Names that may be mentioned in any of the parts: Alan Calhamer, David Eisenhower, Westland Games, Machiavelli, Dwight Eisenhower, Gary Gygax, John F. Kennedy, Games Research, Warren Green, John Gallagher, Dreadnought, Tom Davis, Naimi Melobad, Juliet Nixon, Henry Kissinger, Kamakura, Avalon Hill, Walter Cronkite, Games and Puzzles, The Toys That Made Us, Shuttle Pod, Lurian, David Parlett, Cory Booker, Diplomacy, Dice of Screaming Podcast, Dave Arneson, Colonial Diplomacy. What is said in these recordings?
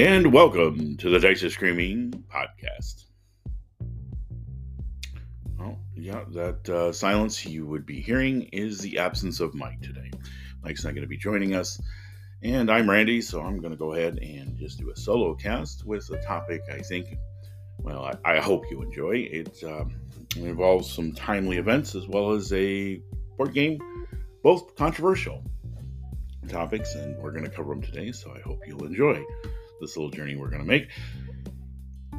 And welcome to the Dice of Screaming Podcast. Oh, yeah, that silence you would be hearing is the absence of Mike today. Mike's not going to be joining us. And I'm Randy, so I'm going to go ahead and just do a solo cast with a topic I think, well, I hope you enjoy. It involves some timely events as well as a board game, both controversial topics, and we're going to cover them today, so I hope you'll enjoy this little journey we're going to make.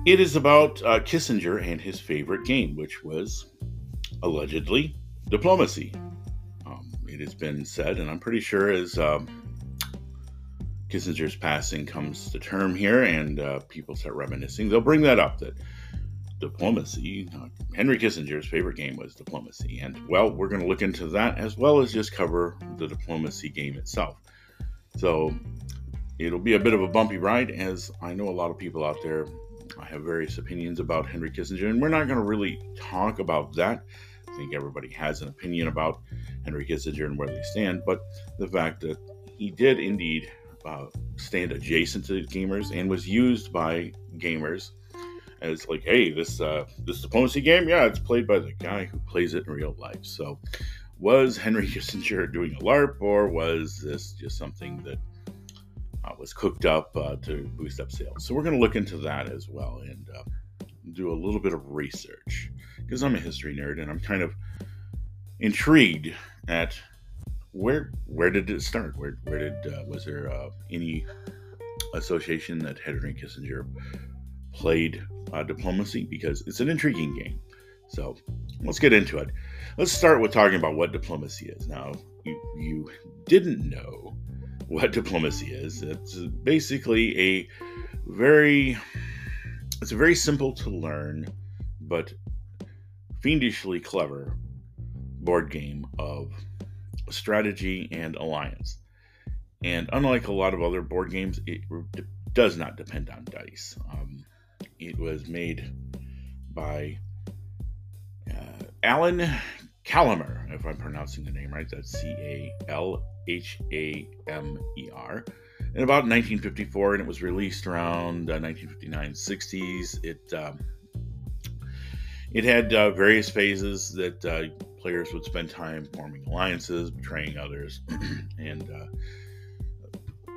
It is about Kissinger and his favorite game, which was allegedly Diplomacy. It has been said, and I'm pretty sure as Kissinger's passing comes to term here and people start reminiscing, they'll bring that up, that Diplomacy, Henry Kissinger's favorite game was Diplomacy. And, well, we're going to look into that as well as just cover the Diplomacy game itself. So it'll be a bit of a bumpy ride, as I know a lot of people out there have various opinions about Henry Kissinger, and we're not going to really talk about that. I think everybody has an opinion about Henry Kissinger and where they stand, but the fact that he did indeed stand adjacent to gamers and was used by gamers as like, hey, this Diplomacy game, yeah, it's played by the guy who plays it in real life. So was Henry Kissinger doing a LARP, or was this just something that was cooked up to boost up sales? So we're going to look into that as well and do a little bit of research, because I'm a history nerd and I'm kind of intrigued at where did it start? Where did was there any association that Henry Kissinger played Diplomacy? Because it's an intriguing game. So let's get into it. Let's start with talking about what Diplomacy is. Now, you didn't know what Diplomacy is. It's basically a very simple to learn but fiendishly clever board game of strategy and alliance. And unlike a lot of other board games, it does not depend on dice. It was made by Alan Calhamer, if I'm pronouncing the name right. That's Calhamer, in about 1954, and it was released around 1959-60s. It had various phases that players would spend time forming alliances, betraying others, and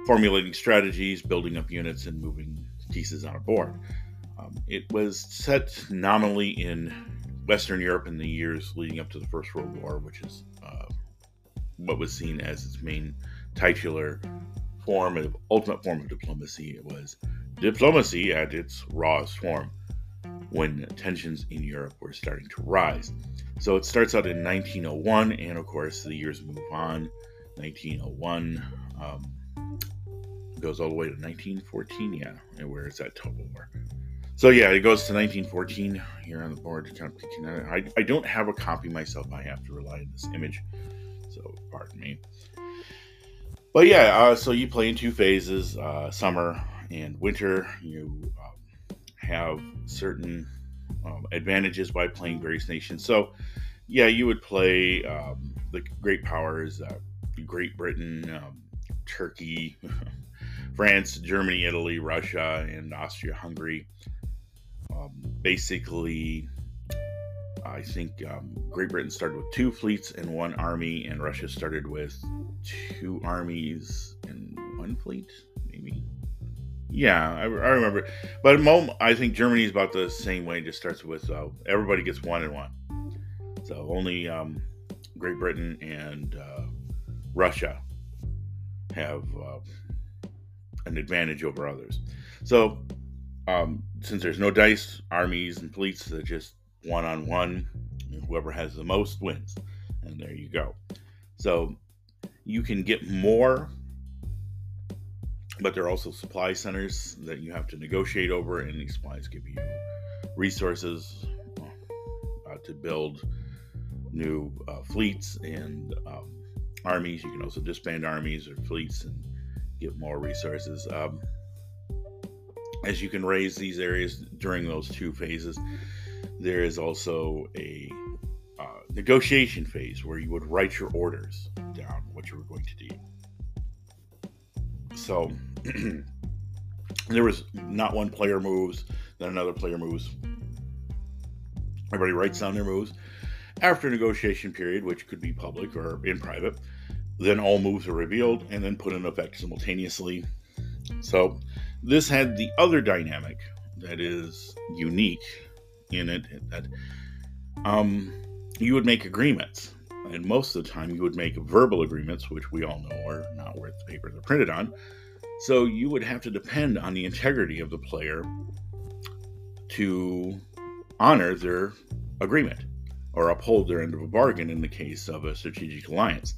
formulating strategies, building up units, and moving pieces on a board. It was set nominally in Western Europe in the years leading up to the First World War, which is what was seen as its main titular form of ultimate form of Diplomacy. It was Diplomacy at its rawest form, when tensions in Europe were starting to rise. So it starts out in 1901, and of course the years move on. 1901 goes all the way to 1914, and where is that total war? So yeah, it goes to 1914 here on the board. I don't have a copy myself. I have to rely on this image, so pardon me. But yeah, so you play in two phases, summer and winter. You have certain advantages by playing various nations. So yeah, you would play the great powers, Great Britain, Turkey, France, Germany, Italy, Russia, and Austria-Hungary. Basically, I think Great Britain started with two fleets and one army, and Russia started with two armies and one fleet, maybe? Yeah, I remember. But I think Germany is about the same way. It just starts with everybody gets one and one. So only Great Britain and Russia have an advantage over others. So since there's no dice, armies and fleets are just one-on-one, whoever has the most wins, and there you go. So you can get more, but there are also supply centers that you have to negotiate over, and these supplies give you resources to build new fleets and armies. You can also disband armies or fleets and get more resources, as you can raise these areas during those two phases. There is also a negotiation phase where you would write your orders down, what you were going to do. So There was not one player moves, then another player moves. Everybody writes down their moves. After a negotiation period, which could be public or in private, then all moves are revealed and then put in effect simultaneously. So this had the other dynamic that is unique in it, that you would make agreements. And most of the time you would make verbal agreements, which we all know are not where the papers are printed on. So you would have to depend on the integrity of the player to honor their agreement or uphold their end of a bargain in the case of a strategic alliance.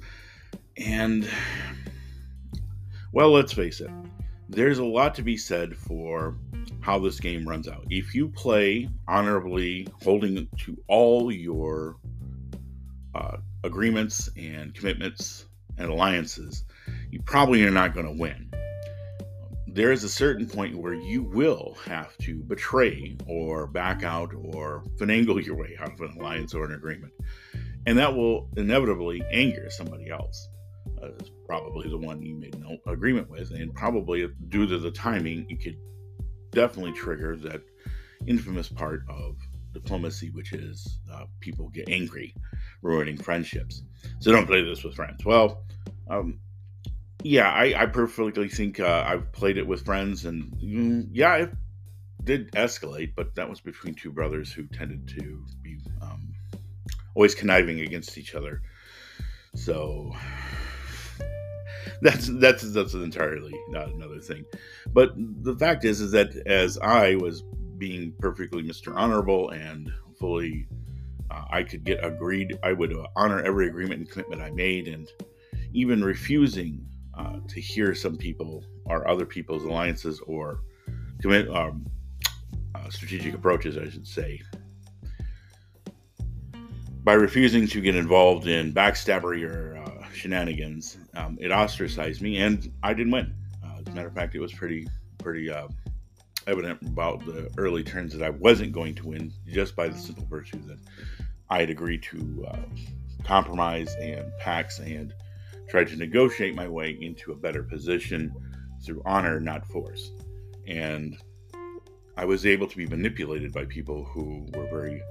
And, well, let's face it, there's a lot to be said for how this game runs out. If you play honorably, holding to all your agreements and commitments and alliances, you probably are not going to win. There is a certain point where you will have to betray or back out or finagle your way out of an alliance or an agreement. And that will inevitably anger somebody else. It's probably the one you made no agreement with, and probably due to the timing, it could definitely trigger that infamous part of diplomacy, which is people get angry, ruining friendships. So don't play this with friends. Well, I perfectly think I've played it with friends, and it did escalate, but that was between two brothers who tended to be always conniving against each other. So that's entirely not another thing. But the fact is that as I was being perfectly Mr. Honorable and fully, I could get agreed. I would honor every agreement and commitment I made, and even refusing to hear some people or other people's alliances or strategic approaches, I should say. By refusing to get involved in backstabbery or shenanigans, it ostracized me, and I didn't win. As a matter of fact, it was pretty evident about the early turns that I wasn't going to win, just by the simple virtue that I had agreed to compromise and pacts and tried to negotiate my way into a better position through honor, not force. And I was able to be manipulated by people who were very...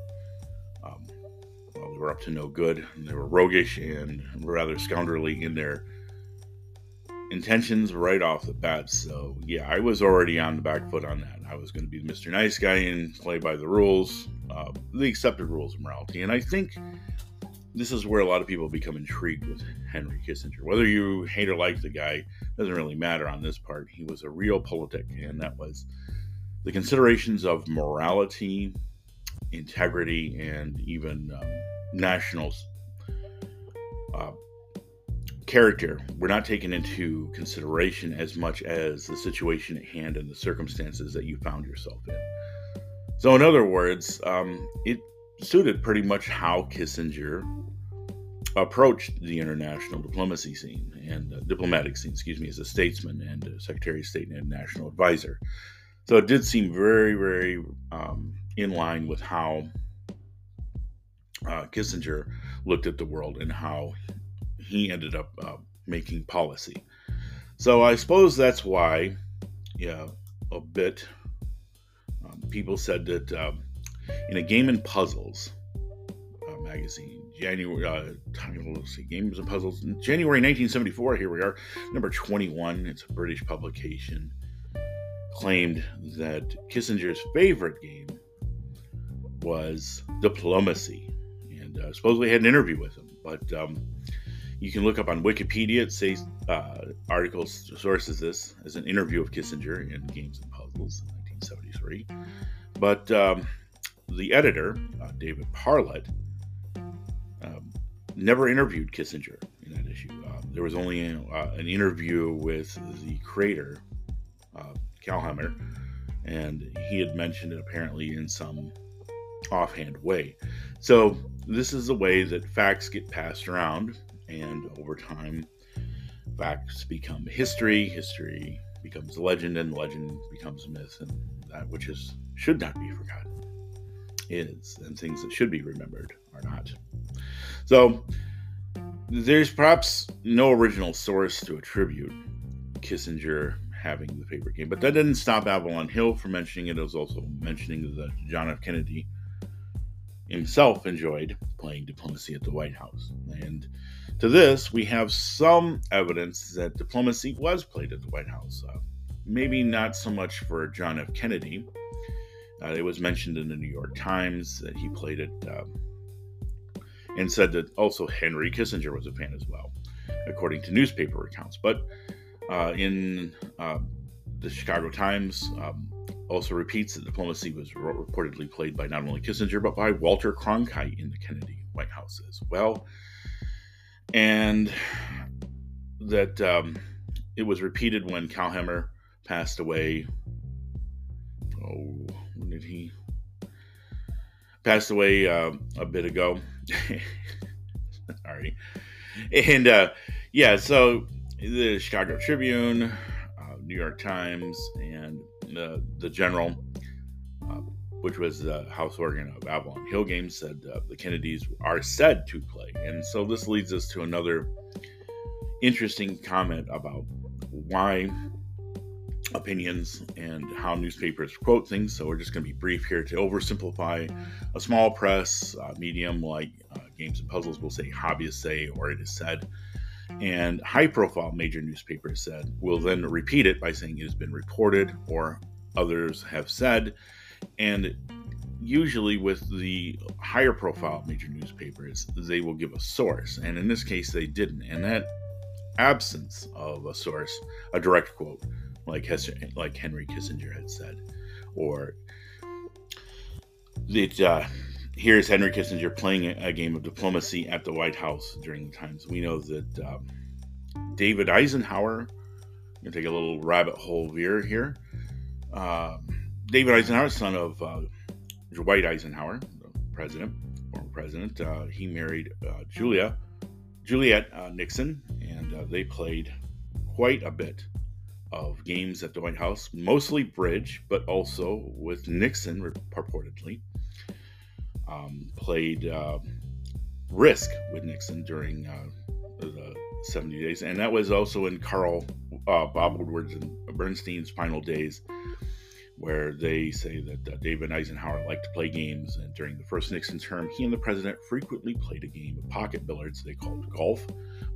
they were up to no good, and they were roguish and rather scoundrelly in their intentions right off the bat. So I was already on the back foot on that. I was going to be Mr. Nice Guy and play by the rules, the accepted rules of morality. And I think this is where a lot of people become intrigued with Henry Kissinger. Whether you hate or like the guy doesn't really matter on this part. He was a real politic, and that was the considerations of morality, integrity, and even national character were not taken into consideration as much as the situation at hand and the circumstances that you found yourself in. So in other words, it suited pretty much how Kissinger approached the international diplomacy scene and diplomatic scene, as a statesman and a Secretary of State and national advisor. So it did seem very, very in line with how Kissinger looked at the world and how he ended up making policy. So I suppose that's why, people said that in a Game and Puzzles magazine, Games and Puzzles, January 1974, here we are, number 21, it's a British publication, claimed that Kissinger's favorite game was Diplomacy, and supposedly had an interview with him, but you can look up on Wikipedia. It says articles sources this as an interview of Kissinger in Games and Puzzles in 1973, but the editor, David Parlett, never interviewed Kissinger in that issue. There was only an interview with the creator, Calhamer, and he had mentioned it apparently in some offhand way. So this is the way that facts get passed around, and over time facts become history becomes legend, and legend becomes myth, and that which should not be forgotten is, and things that should be remembered are not. So there's perhaps no original source to attribute Kissinger having the favorite game. But that didn't stop Avalon Hill from mentioning it. It was also mentioning that John F. Kennedy himself enjoyed playing Diplomacy at the White House. And to this, we have some evidence that Diplomacy was played at the White House. Maybe not so much for John F. Kennedy. It was mentioned in the New York Times that he played it, and said that also Henry Kissinger was a fan as well, according to newspaper accounts. But in the Chicago Times, also repeats that Diplomacy was reportedly played by not only Kissinger, but by Walter Cronkite in the Kennedy White House as well. And that it was repeated when Calhamer passed away. When did he? Passed away a bit ago. Sorry. And so the Chicago Tribune, New York Times, and the General, which was the house organ of Avalon Hill Games, said the Kennedys are said to play. And so this leads us to another interesting comment about why opinions and how newspapers quote things. So we're just going to be brief here. To oversimplify, a small press medium like Games and Puzzles will say hobbyists say, or it is said, and high profile major newspapers said will then repeat it by saying it has been reported or others have said. And usually with the higher profile major newspapers, they will give a source, and in this case they didn't. And that absence of a source, a direct quote, like Henry Kissinger had said, or that here's Henry Kissinger playing a game of Diplomacy at the White House during the times. We know that David Eisenhower, I'm going to take a little rabbit hole veer here. David Eisenhower, son of Dwight Eisenhower, former president, he married Juliet Nixon, and they played quite a bit of games at the White House, mostly bridge, but also with Nixon purportedly played Risk with Nixon during the 70 days. And that was also in Bob Woodward's and Bernstein's final days, where they say that David Eisenhower liked to play games. And during the first Nixon term, he and the president frequently played a game of pocket billiards they called golf.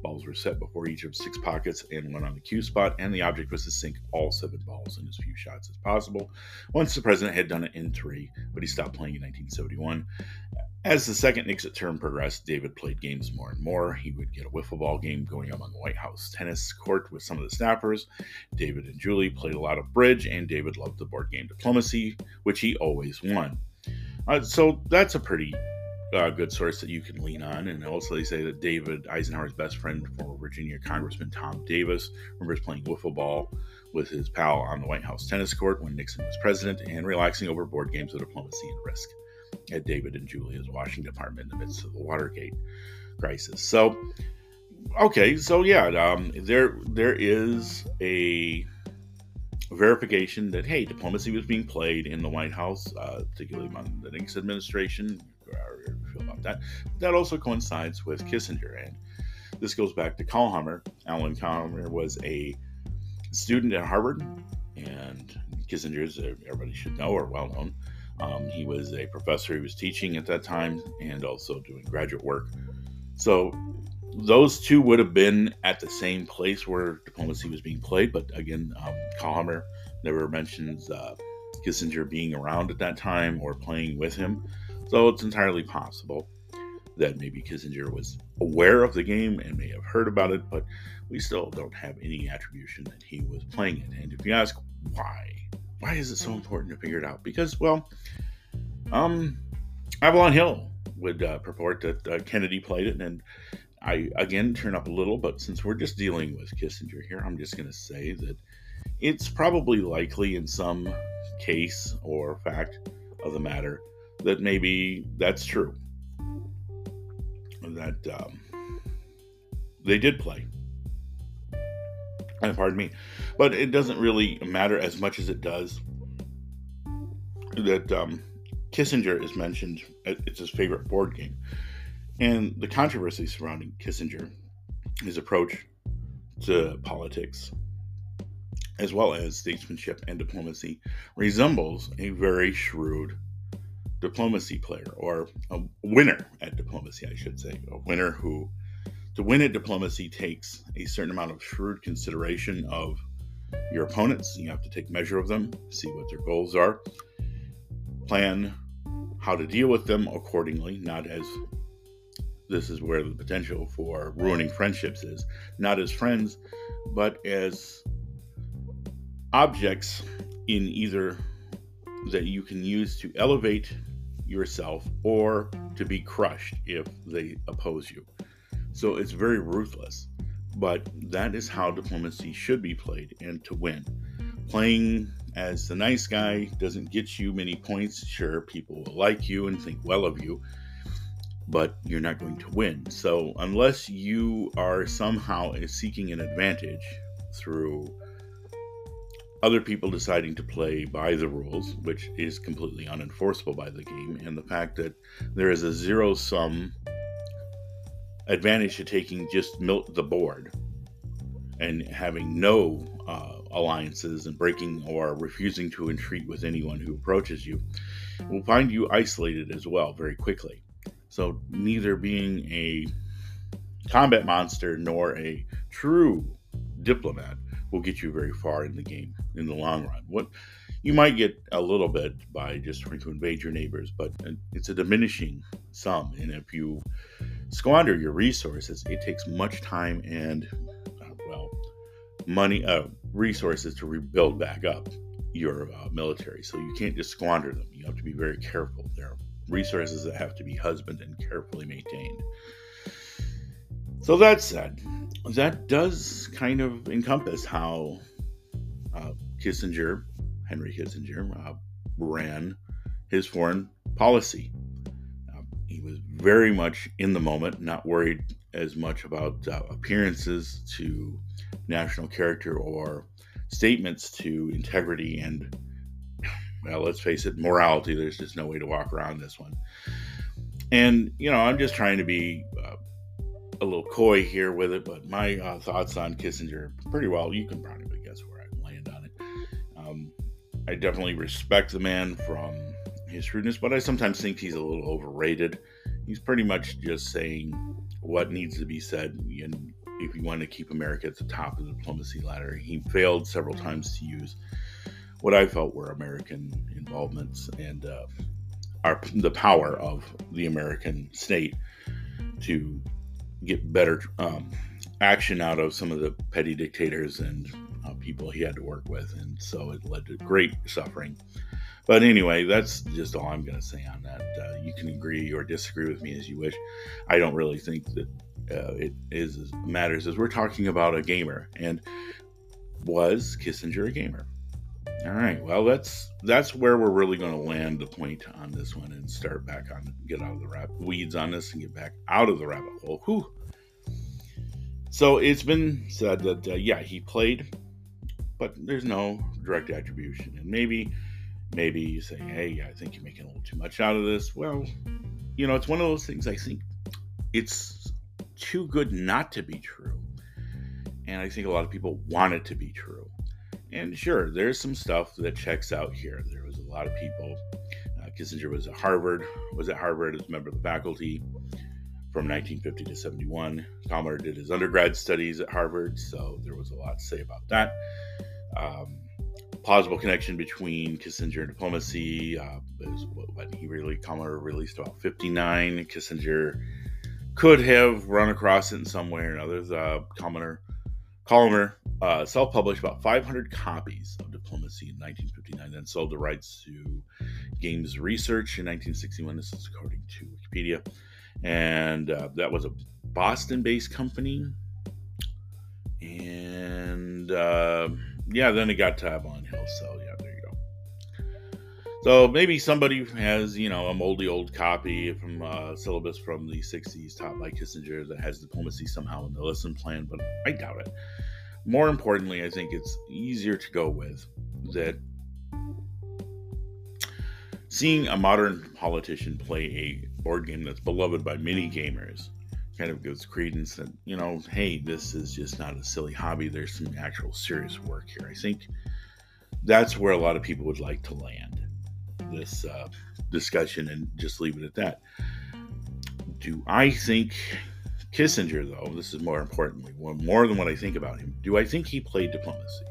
Balls were set before each of six pockets and one on the cue spot, and the object was to sink all seven balls in as few shots as possible. Once the president had done it in three, but he stopped playing in 1971. As the second Nixon term progressed, David played games more and more. He would get a wiffle ball game going on the White House tennis court with some of the staffers. David and Julie played a lot of bridge, and David loved the board game Diplomacy, which he always won. So that's a pretty good source that you can lean on. And also they say that David Eisenhower's best friend, former Virginia Congressman Tom Davis, remembers playing wiffle ball with his pal on the White House tennis court when Nixon was president, and relaxing over board games of Diplomacy and Risk at David and Julia's Washington apartment in the midst of the Watergate crisis. So, there is a verification that, hey, Diplomacy was being played in the White House, particularly among the Nixon administration. However you feel about that. That also coincides with Kissinger, and this goes back to Calhamer. Alan Calhamer was a student at Harvard, and Kissinger's, everybody should know, or well known. He was a professor. He was teaching at that time and also doing graduate work. So those two would have been at the same place where Diplomacy was being played. But again, Calhamer never mentions Kissinger being around at that time or playing with him. So it's entirely possible that maybe Kissinger was aware of the game and may have heard about it, but we still don't have any attribution that he was playing it. And if you ask why, is it so important to figure it out? Because, Avalon Hill would purport that Kennedy played it, and I, again, turn up a little, but since we're just dealing with Kissinger here, I'm just going to say that it's probably likely in some case or fact of the matter that maybe that's true, that they did play. Pardon me, but it doesn't really matter as much as it does that Kissinger is mentioned. It's his favorite board game, and the controversy surrounding Kissinger, his approach to politics, as well as statesmanship and diplomacy, resembles a very shrewd diplomacy player, or a winner at diplomacy, I should say. A winner who, to win at diplomacy, takes a certain amount of shrewd consideration of your opponents. You have to take measure of them, see what their goals are, plan how to deal with them accordingly, not as, this is where the potential for ruining friendships is, not as friends, but as objects in either that you can use to elevate yourself or to be crushed if they oppose you. So it's very ruthless, but that is how diplomacy should be played and to win. Playing as the nice guy doesn't get you many points. Sure, people will like you and think well of you, but you're not going to win. So unless you are somehow seeking an advantage through other people deciding to play by the rules, which is completely unenforceable by the game, and the fact that there is a zero-sum advantage to taking just the board and having no alliances and breaking or refusing to entreat with anyone who approaches you, will find you isolated as well very quickly. So neither being a combat monster nor a true diplomat will get you very far in the game in the long run. What you might get a little bit by just trying to invade your neighbors, but it's a diminishing sum. And if you squander your resources, it takes much time and money, resources to rebuild back up your military. So you can't just squander them. You have to be very careful. There are resources that have to be husbanded and carefully maintained. So that said, that does kind of encompass how Henry Kissinger, ran his foreign policy. He was very much in the moment, not worried as much about appearances to national character or statements to integrity and, well, let's face it, morality. There's just no way to walk around this one. And, I'm just trying to be a little coy here with it, but my thoughts on Kissinger, pretty well, you can probably guess where I land on it. I definitely respect the man from his shrewdness, but I sometimes think he's a little overrated. He's pretty much just saying what needs to be said, and if you want to keep America at the top of the diplomacy ladder. He failed several times to use what I felt were American involvements and the power of the American state to get better action out of some of the petty dictators and people he had to work with, and so it led to great suffering. But anyway, that's just all I'm going to say on that. You can agree or disagree with me as you wish. I don't really think that it matters, as we're talking about a gamer. And was Kissinger a gamer? All right, well, that's where we're really going to land the point on this one and start back on, get out of the weeds on this and get back out of the rabbit hole. Whew. So it's been said that, he played, but there's no direct attribution. And maybe you say, hey, I think you're making a little too much out of this. Well, it's one of those things, I think it's too good not to be true. And I think a lot of people want it to be true. And sure, there's some stuff that checks out here. There was a lot of people. Kissinger was at Harvard as a member of the faculty from 1950 to 71. Calhamer did his undergrad studies at Harvard, so there was a lot to say about that. Plausible connection between Kissinger and diplomacy. Calhamer released about 59. Kissinger could have run across it in some way or another. The Calhamer self-published about 500 copies of Diplomacy in 1959, then sold the rights to Games Research in 1961. This is according to Wikipedia. And that was a Boston-based company. And then it got to Avalon Hill. So, there you go. So maybe somebody has, a moldy old copy from syllabus from the 60s taught by Kissinger that has diplomacy somehow in the lesson plan, but I doubt it. More importantly, I think it's easier to go with that seeing a modern politician play a board game that's beloved by many gamers kind of gives credence that, you know, hey, this is just not a silly hobby. There's some actual serious work here. I think that's where a lot of people would like to land this discussion and just leave it at that. Do I think Kissinger, though, this is more importantly, more than what I think about him, do I think he played diplomacy?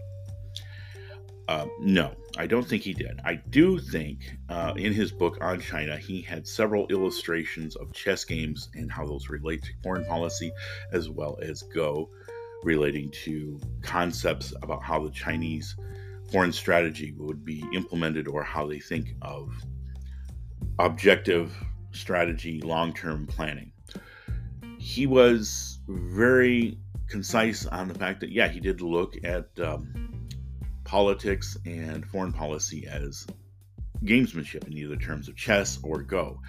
No, I don't think he did. I do think in his book on China, he had several illustrations of chess games and how those relate to foreign policy, as well as Go, relating to concepts about how the Chinese foreign strategy would be implemented or how they think of objective strategy, long-term planning. He was very concise on the fact that, yeah, he did look at politics and foreign policy as gamesmanship in either terms of chess or Go.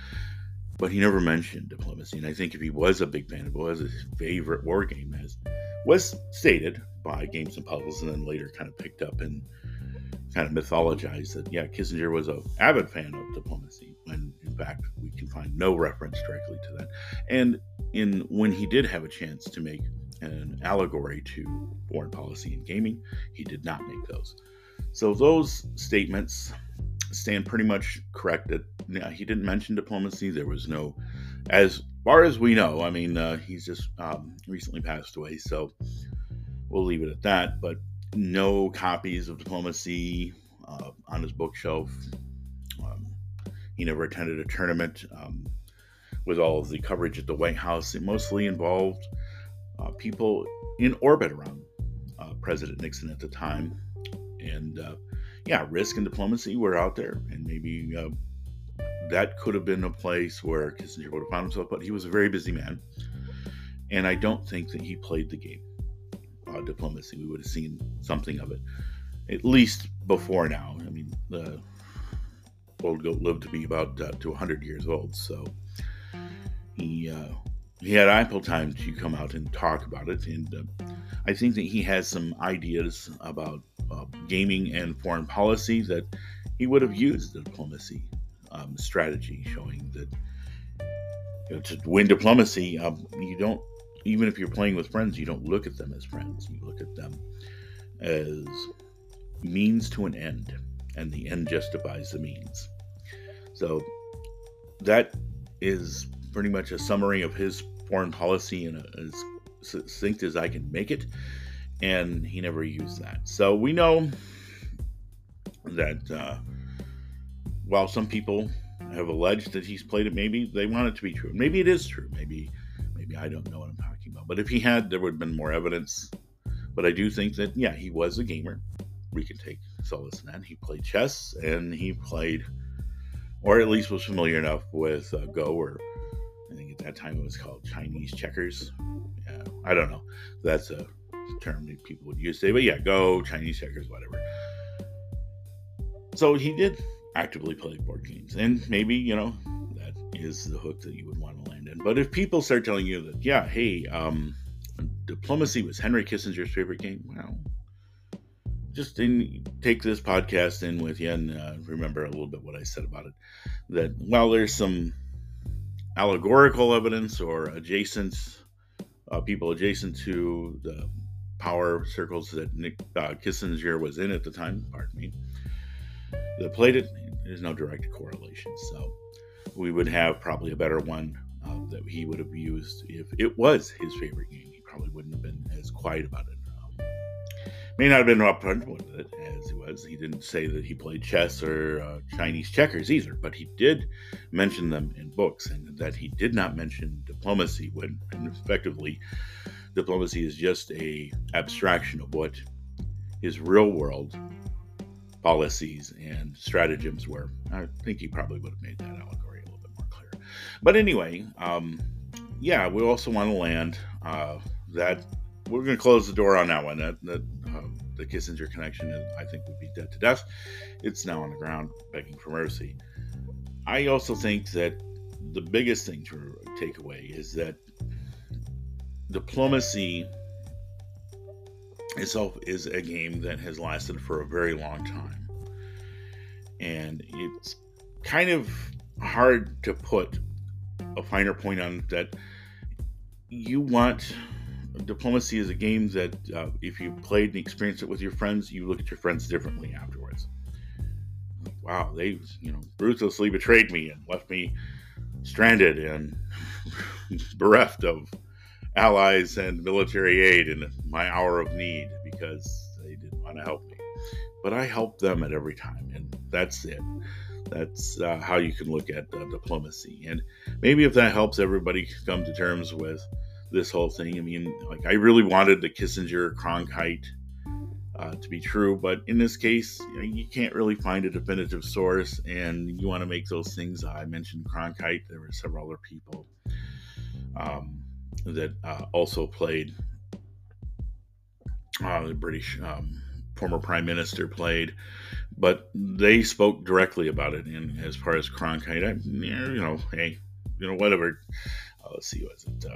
But he never mentioned diplomacy. And I think if he was a big fan of it, was his favorite war game, as was stated by Games and Puzzles, and then later kind of picked up and kind of mythologized that, yeah, Kissinger was an avid fan of diplomacy, when in fact we can find no reference directly to that. And in when he did have a chance to make an allegory to foreign policy and gaming, he did not make those. So those statements stand pretty much correct that, you know, he didn't mention diplomacy. There was no, as far as we know, I mean, he's just recently passed away, so we'll leave it at that. But no copies of Diplomacy on his bookshelf. He never attended a tournament with all of the coverage at the White House. It mostly involved people in orbit around President Nixon at the time. And yeah, risk and diplomacy were out there. And maybe that could have been a place where Kissinger would have found himself, but he was a very busy man. And I don't think that he played the game. Diplomacy, we would have seen something of it, at least before now. I mean, the old goat lived to be about to 100 years old, so he had ample time to come out and talk about it. And I think that he has some ideas about gaming and foreign policy that he would have used the diplomacy strategy, showing that, you know, to win diplomacy, you don't. Even if you're playing with friends, you don't look at them as friends. You look at them as means to an end, and the end justifies the means. So that is pretty much a summary of his foreign policy, and as succinct as I can make it. And he never used that. So we know that while some people have alleged that he's played it, maybe they want it to be true. Maybe it is true. Maybe I don't know what I'm talking about. But if he had, there would have been more evidence. But I do think that, yeah, he was a gamer. We can take solace in that. He played chess, and he played, or at least was familiar enough with Go, or I think at that time it was called Chinese checkers. Yeah, I don't know. That's a term that people would use today. But yeah, Go, Chinese checkers, whatever. So he did actively play board games. And maybe, you know, that is the hook that you would want to land in. But if people start telling you that, yeah, hey, diplomacy was Henry Kissinger's favorite game, well, just take this podcast in with you and remember a little bit what I said about it. That while there's some allegorical evidence or people adjacent to the power circles that Kissinger was in at the time, that played it, there's no direct correlation. So we would have probably a better one that he would have used if it was his favorite game. He probably wouldn't have been as quiet about it. May not have been upfront with it as he was. He didn't say that he played chess or Chinese checkers either, but he did mention them in books, and that he did not mention diplomacy when, effectively, diplomacy is just a abstraction of what his real world policies and stratagems were. I think he probably would have made that allegory a little bit more clear. But anyway, yeah, we also want to land that we're going to close the door on that one. The Kissinger connection, I think, would be dead to death. It's now on the ground begging for mercy. I also think that the biggest thing to take away is that diplomacy itself is a game that has lasted for a very long time, and it's kind of hard to put a finer point on that. you want... Diplomacy is a game that if you played and experienced it with your friends, you look at your friends differently afterwards. Like, wow, they ruthlessly betrayed me and left me stranded and bereft of allies and military aid in my hour of need because they didn't want to help me. But I helped them at every time, and that's it. That's how you can look at diplomacy. And maybe if that helps everybody come to terms with this whole thing. I mean, like, I really wanted the Kissinger Cronkite to be true, but in this case, you can't really find a definitive source, and you want to make those things. I mentioned Cronkite. There were several other people that also played. The British former prime minister played, but they spoke directly about it. And as far as Cronkite, whatever. Let's see, was it?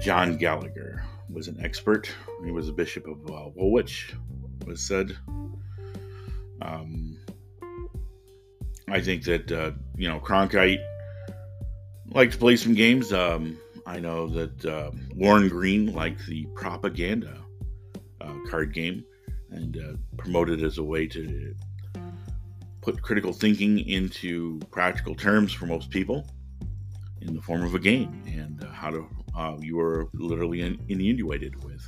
John Gallagher was an expert. He was a bishop of Woolwich, was said. I think that, Cronkite liked to play some games. I know that Warren Green liked the propaganda card game and promoted it as a way to put critical thinking into practical terms for most people in the form of a game, and how to you were literally inundated with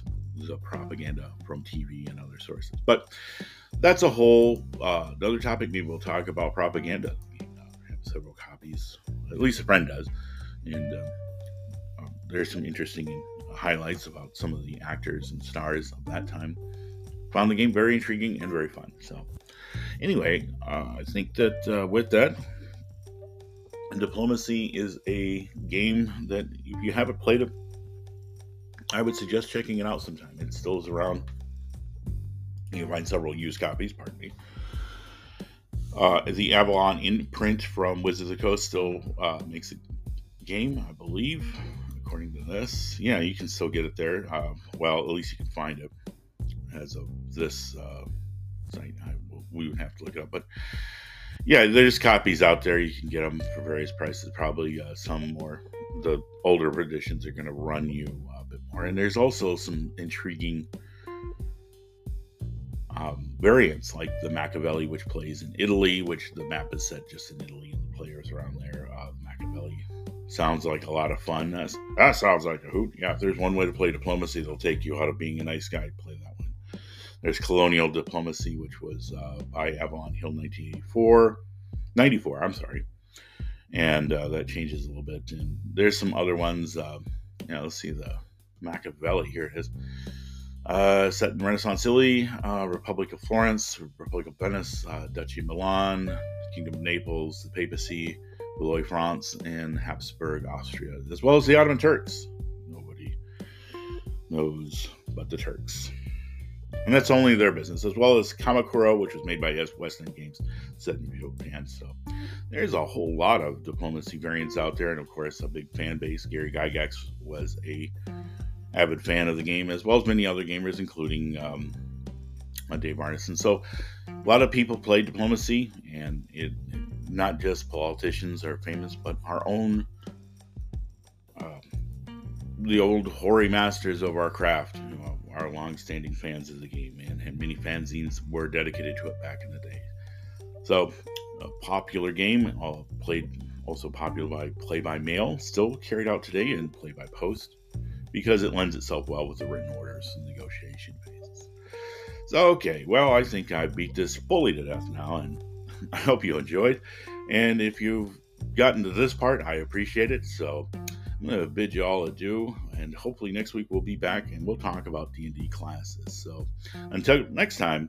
the propaganda from TV and other sources. But that's a whole another topic. Maybe we'll talk about propaganda. I have several copies, at least a friend does, and there's some interesting highlights about some of the actors and stars of that time. Found the game very intriguing and very fun. So anyway, I think that with that, Diplomacy is a game that if you haven't played it, I would suggest checking it out sometime. It still is around. You can find several used copies, pardon me. The Avalon imprint from Wizards of the Coast still makes a game, I believe, according to this. Yeah, you can still get it there. Well, at least you can find it as of this site. We would have to look it up, but yeah, there's copies out there. You can get them for various prices. Probably some more. The older editions are going to run you a bit more. And there's also some intriguing variants, like the Machiavelli, which plays in Italy, which the map is set just in Italy and the players around there. Machiavelli sounds like a lot of fun. That sounds like a hoot. Yeah, if there's one way to play diplomacy, they'll take you out of being a nice guy. Play that one. There's Colonial Diplomacy, which was by Avalon Hill 94, and that changes a little bit. And there's some other ones. Let's see, the Machiavelli, here it is, set in Renaissance Italy, Republic of Florence, Republic of Venice, Duchy of Milan, Kingdom of Naples, the Papacy, Valois, France, and Habsburg, Austria, as well as the Ottoman Turks. Nobody knows but the Turks. And that's only their business, as well as Kamakura, which was made by Westland Games, set in Japan. So there's a whole lot of diplomacy variants out there, and of course a big fan base. Gary Gygax was a avid fan of the game, as well as many other gamers, including Dave Arneson. So a lot of people play diplomacy, and it not just politicians are famous, but our own the old hoary masters of our craft. Are long-standing fans of the game, and many fanzines were dedicated to it back in the day. So, a popular game, also popular by play-by-mail, still carried out today in play-by-post, because it lends itself well with the written orders and negotiation phases. So, okay, well, I think I beat this fully to death now, and I hope you enjoyed. And if you've gotten to this part, I appreciate it, so I'm going to bid you all adieu, and hopefully next week we'll be back and we'll talk about D&D classes. So until next time,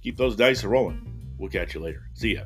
keep those dice rolling. We'll catch you later. See ya.